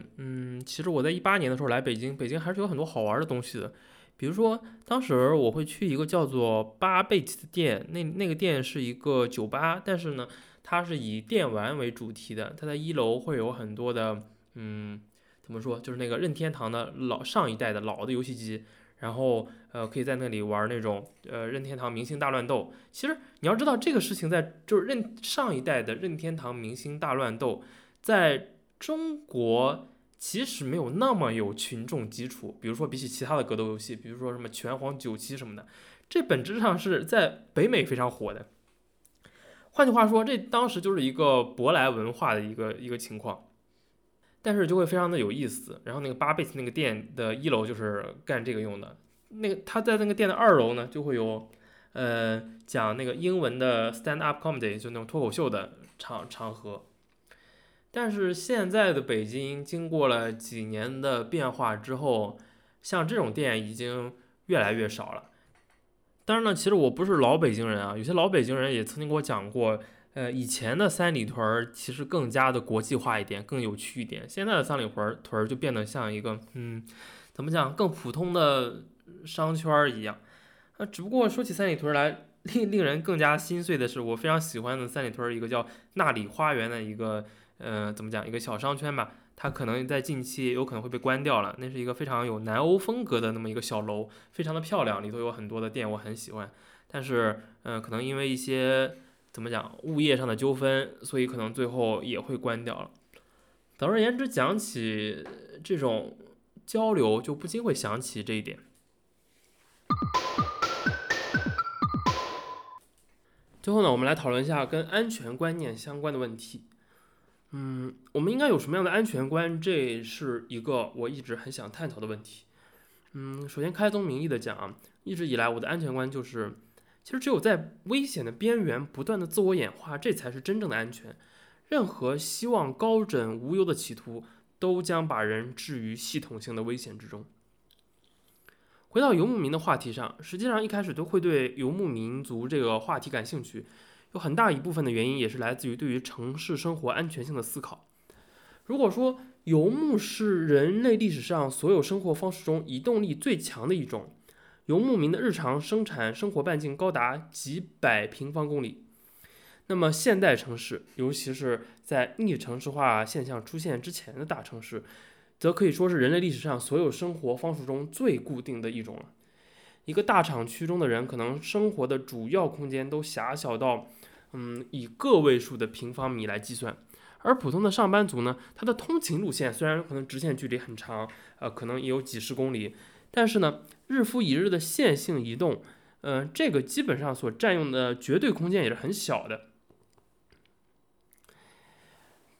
其实我在2018年的时候来北京，北京还是有很多好玩的东西的。比如说，当时我会去一个叫做八贝奇的店，那个店是一个酒吧，但是呢，它是以电玩为主题的。它在1楼会有很多的，怎么说，就是那个任天堂的上一代的老的游戏机，然后可以在那里玩那种任天堂明星大乱斗。其实你要知道这个事情在就是上一代的任天堂明星大乱斗在中国其实没有那么有群众基础，比如说比起其他的格斗游戏，比如说什么拳皇97什么的，这本质上是在北美非常火的。换句话说，这当时就是一个舶来文化的一个情况，但是就会非常的有意思。然后那个巴贝斯那个店的一楼就是干这个用的，那个他在那个店的二楼呢，就会有讲那个英文的 stand up comedy， 就那种脱口秀的场合。但是现在的北京经过了几年的变化之后，像这种店已经越来越少了。当然呢，其实我不是老北京人啊，有些老北京人也曾经给我讲过，以前的三里屯其实更加的国际化一点，更有趣一点。现在的三里屯就变得像一个怎么讲，更普通的商圈一样。只不过说起三里屯来，令人更加心碎的是，我非常喜欢的三里屯一个叫纳里花园的一个怎么讲，一个小商圈吧。它可能在近期有可能会被关掉了，那是一个非常有南欧风格的那么一个小楼，非常的漂亮，里头有很多的店，我很喜欢。但是可能因为一些怎么讲物业上的纠纷，所以可能最后也会关掉了。总而言之，讲起这种交流就不禁会想起这一点。最后呢，我们来讨论一下跟安全观念相关的问题。我们应该有什么样的安全观？这是一个我一直很想探讨的问题。首先开宗明义的讲啊，一直以来我的安全观就是，其实只有在危险的边缘不断的自我演化，这才是真正的安全。任何希望高枕无忧的企图，都将把人置于系统性的危险之中。回到游牧民的话题上，实际上一开始都会对游牧民族这个话题感兴趣。有很大一部分的原因也是来自于对于城市生活安全性的思考。如果说游牧是人类历史上所有生活方式中移动力最强的一种，游牧民的日常生活半径高达几百平方公里，那么现代城市，尤其是在逆城市化现象出现之前的大城市，则可以说是人类历史上所有生活方式中最固定的一种了。一个大厂区中的人可能生活的主要空间都狭小到以个位数的平方米来计算。而普通的上班族呢，他的通勤路线虽然可能直线距离很长，可能也有几十公里，但是呢，日复一日的线性移动，这个基本上所占用的绝对空间也是很小的。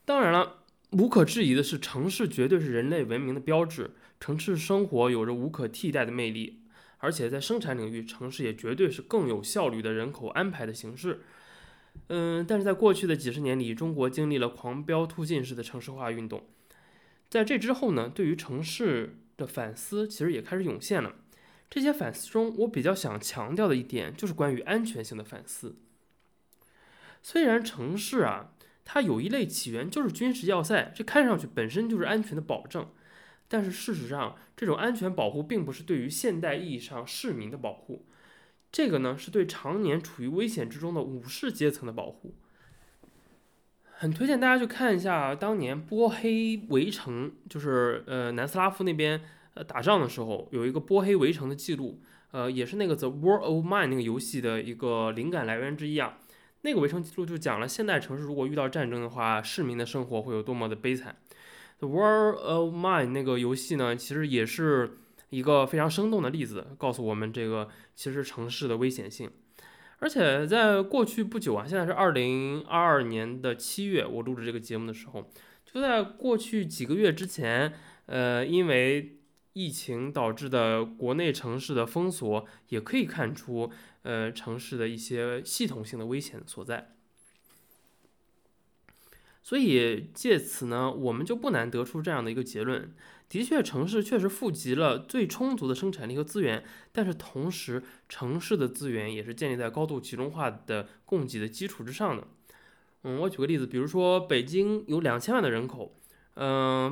当然了，无可置疑的是，城市绝对是人类文明的标志，城市生活有着无可替代的魅力。而且在生产领域，城市也绝对是更有效率的人口安排的形式。但是在过去的几十年里，中国经历了狂飙突进式的城市化运动。在这之后呢，对于城市的反思其实也开始涌现了。这些反思中，我比较想强调的一点就是关于安全性的反思。虽然城市啊，它有一类起源就是军事要塞，这看上去本身就是安全的保证。但是事实上，这种安全保护并不是对于现代意义上市民的保护，这个呢是对常年处于危险之中的武士阶层的保护。很推荐大家去看一下当年波黑围城，就是南斯拉夫那边打仗的时候有一个波黑围城的记录，也是那个 The War of Mine 那个游戏的一个灵感来源之一啊。那个围城记录就讲了现代城市如果遇到战争的话，市民的生活会有多么的悲惨。The War of Mine 那个游戏呢，其实也是一个非常生动的例子，告诉我们这个其实城市的危险性。而且在过去不久啊，现在是2022年7月，我录制这个节目的时候，就在过去几个月之前，因为疫情导致的国内城市的封锁，也可以看出城市的一些系统性的危险所在。所以借此呢，我们就不难得出这样的一个结论：的确，城市确实富集了最充足的生产力和资源，但是同时，城市的资源也是建立在高度集中化的供给的基础之上的。我举个例子，比如说北京有2000万的人口，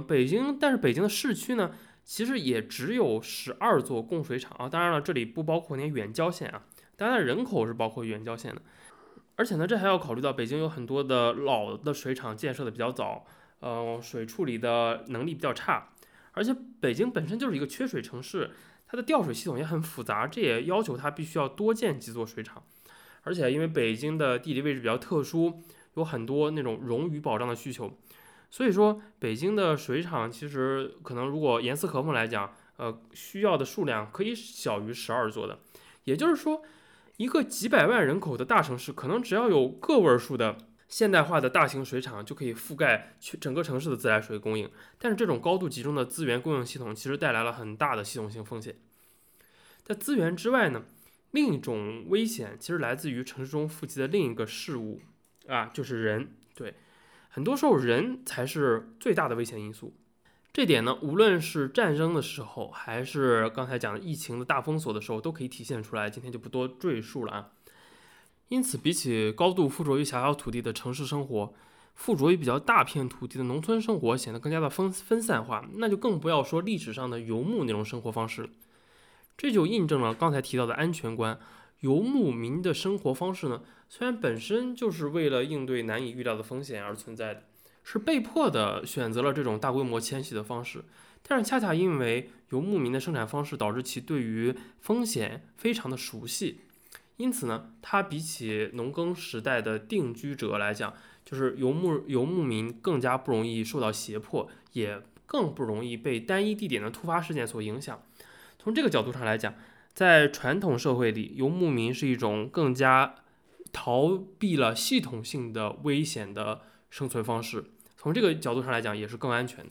北京的市区呢，其实也只有12座供水厂啊。当然了，这里不包括那远郊县啊，当然人口是包括远郊县的。而且呢，这还要考虑到北京有很多的老的水厂建设的比较早，水处理的能力比较差，而且北京本身就是一个缺水城市，它的调水系统也很复杂，这也要求它必须要多建几座水厂。而且因为北京的地理位置比较特殊，有很多那种冗余保障的需求，所以说北京的水厂其实可能如果严丝合缝来讲，需要的数量可以小于12座的。也就是说，一个几百万人口的大城市，可能只要有个位数的现代化的大型水厂就可以覆盖整个城市的自来水供应。但是这种高度集中的资源供应系统其实带来了很大的系统性风险。在资源之外呢，另一种危险其实来自于城市中附近的另一个事物啊，就是人。对，很多时候人才是最大的危险因素。这点呢，无论是战争的时候，还是刚才讲的疫情的大封锁的时候，都可以体现出来，今天就不多赘述了啊。因此，比起高度附着于狭小土地的城市生活，附着于比较大片土地的农村生活显得更加的分散化，那就更不要说历史上的游牧那种生活方式。这就印证了刚才提到的安全观，游牧民的生活方式呢，虽然本身就是为了应对难以预料的风险而存在的，是被迫的选择了这种大规模迁徙的方式，但是恰恰因为游牧民的生产方式导致其对于风险非常的熟悉，因此呢，它比起农耕时代的定居者来讲，就是游牧民更加不容易受到胁迫，也更不容易被单一地点的突发事件所影响。从这个角度上来讲，在传统社会里，游牧民是一种更加逃避了系统性的危险的生存方式，从这个角度上来讲也是更安全的。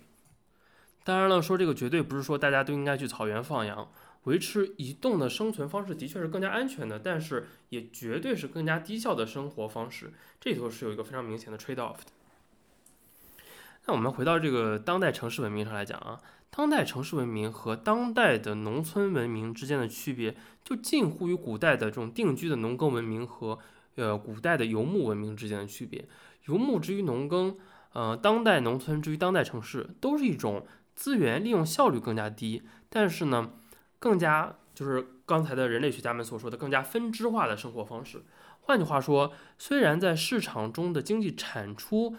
当然了，说这个绝对不是说大家都应该去草原放羊，维持移动的生存方式的确是更加安全的，但是也绝对是更加低效的生活方式，这里头是有一个非常明显的 trade off 的。那我们回到这个当代城市文明上来讲啊，当代城市文明和当代的农村文明之间的区别，就近乎于古代的这种定居的农耕文明和古代的游牧文明之间的区别。游牧之于农耕，当代农村之于当代城市，都是一种资源利用效率更加低，但是呢，更加就是刚才的人类学家们所说的更加分支化的生活方式。换句话说，虽然在市场中的经济产出，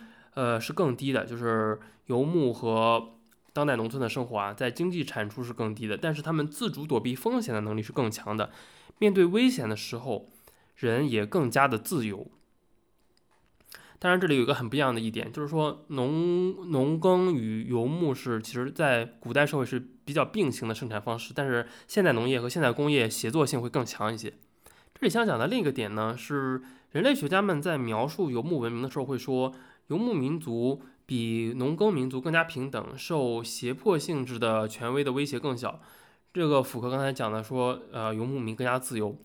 是更低的，就是游牧和当代农村的生活啊，在经济产出是更低的，但是他们自主躲避风险的能力是更强的，面对危险的时候，人也更加的自由。当然，这里有一个很不一样的一点，就是说农耕与游牧是其实在古代社会是比较并行的生产方式，但是现代农业和现代工业协作性会更强一些。这里想讲的另一个点呢，是人类学家们在描述游牧文明的时候会说，游牧民族比农耕民族更加平等，受胁迫性质的权威的威胁更小。这个符合刚才讲的说，游牧民更加自由。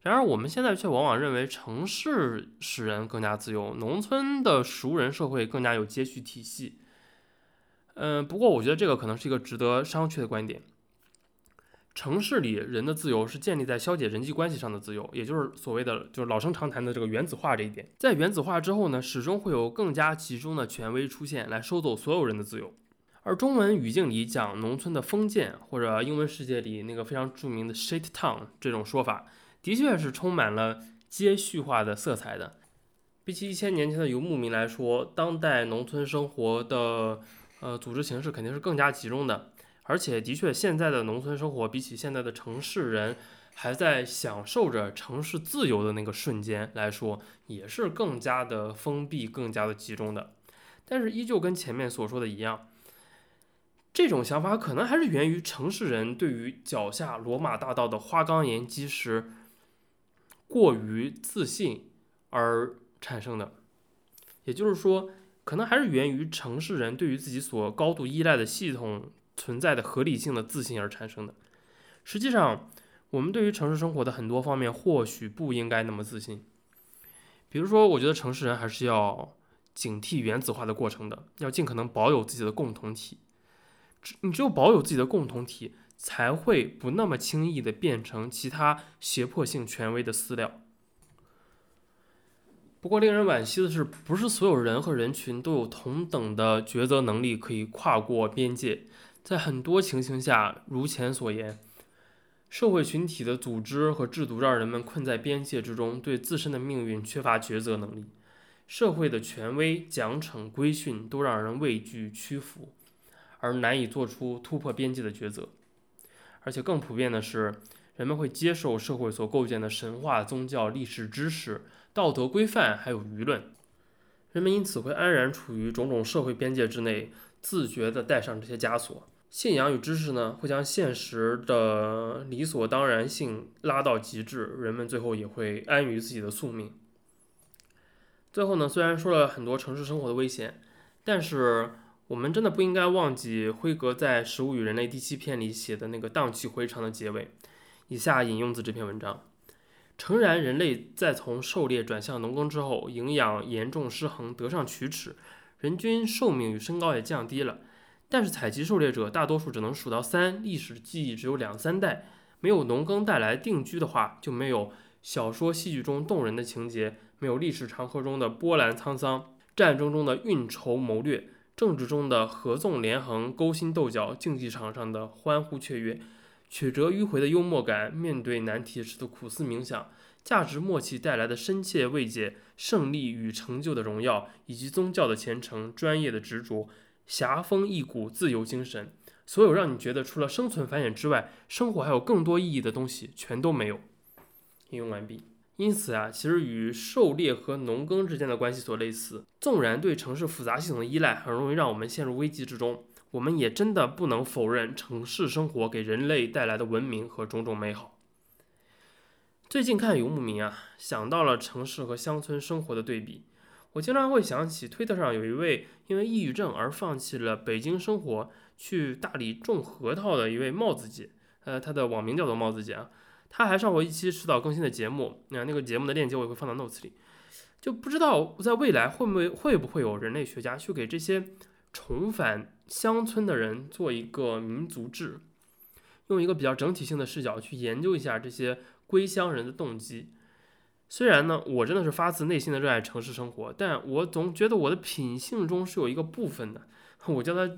然而我们现在却往往认为城市使人更加自由，农村的熟人社会更加有接续体系。不过我觉得这个可能是一个值得商榷的观点。城市里人的自由是建立在消解人际关系上的自由，也就是所谓的就是老生常谈的这个原子化这一点。在原子化之后呢，始终会有更加集中的权威出现来收走所有人的自由。而中文语境里讲农村的封建，或者英文世界里那个非常著名的 Shit Town 这种说法，的确是充满了接续化的色彩的。比起1000年前的游牧民来说，当代农村生活的组织形式肯定是更加集中的，而且的确现在的农村生活比起现在的城市人还在享受着城市自由的那个瞬间来说，也是更加的封闭，更加的集中的。但是依旧跟前面所说的一样，这种想法可能还是源于城市人对于脚下罗马大道的花岗岩基石过于自信而产生的，也就是说，可能还是源于城市人对于自己所高度依赖的系统存在的合理性的自信而产生的。实际上，我们对于城市生活的很多方面或许不应该那么自信。比如说，我觉得城市人还是要警惕原子化的过程的，要尽可能保有自己的共同体。你只有保有自己的共同体，才会不那么轻易的变成其他胁迫性权威的饲料。不过令人惋惜的是，不是所有人和人群都有同等的抉择能力可以跨过边界。在很多情形下，如前所言，社会群体的组织和制度让人们困在边界之中，对自身的命运缺乏抉择能力。社会的权威、奖惩、规训都让人畏惧屈服，而难以做出突破边界的抉择。而且更普遍的是，人们会接受社会所构建的神话、宗教、历史知识、道德规范，还有舆论。人们因此会安然处于种种社会边界之内，自觉地带上这些枷锁。信仰与知识呢，会将现实的理所当然性拉到极致，人们最后也会安于自己的宿命。最后呢，虽然说了很多城市生活的危险，但是我们真的不应该忘记辉格在《食物与人类》第7篇里写的那个荡气回肠的结尾。以下引用自这篇文章：诚然，人类在从狩猎转向农耕之后，营养严重失衡，得上取齿，人均寿命与身高也降低了。但是采集狩猎者大多数只能数到3，历史记忆只有2-3代。没有农耕带来定居的话，就没有小说、戏剧中动人的情节，没有历史长河中的波澜沧桑，战争中的运筹谋略，政治中的合纵连横、勾心斗角，竞技场上的欢呼雀跃，曲折迂回的幽默感，面对难题时的苦思冥想，价值默契带来的深切慰藉，胜利与成就的荣耀，以及宗教的虔诚、专业的执着、侠风一股、自由精神，所有让你觉得除了生存繁衍之外，生活还有更多意义的东西，全都没有。引用完毕。因此啊，其实与狩猎和农耕之间的关系所类似，纵然对城市复杂系统的依赖很容易让我们陷入危机之中，我们也真的不能否认城市生活给人类带来的文明和种种美好。最近看游牧民啊，想到了城市和乡村生活的对比。我经常会想起推特上有一位因为抑郁症而放弃了北京生活，去大理种核桃的一位帽子姐，她的网名叫做帽子姐啊。他还上过一期迟早更新的节目，那个节目的链接我也会放到 notes 里。就不知道在未来会不会有人类学家去给这些重返乡村的人做一个民族志，用一个比较整体性的视角去研究一下这些归乡人的动机。虽然呢，我真的是发自内心的热爱城市生活，但我总觉得我的品性中是有一个部分的，我叫它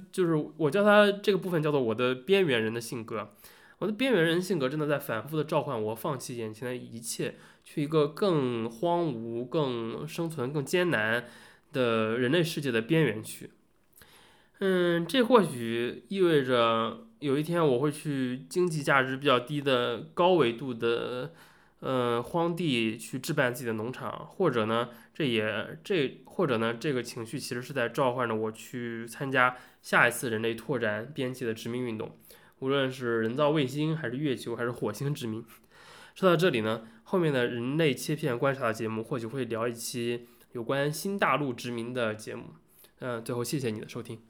这个部分叫做我的边缘人的性格。我的边缘人性格真的在反复的召唤我，放弃眼前的一切，去一个更荒芜、更生存、更艰难的人类世界的边缘去。这或许意味着有一天我会去经济价值比较低的高纬度的荒地去置办自己的农场，或者呢，这个情绪其实是在召唤着我去参加下一次人类拓展边界的殖民运动。无论是人造卫星，还是月球，还是火星殖民。说到这里呢，后面的人类切片观察的节目或许会聊一期有关新大陆殖民的节目。最后谢谢你的收听。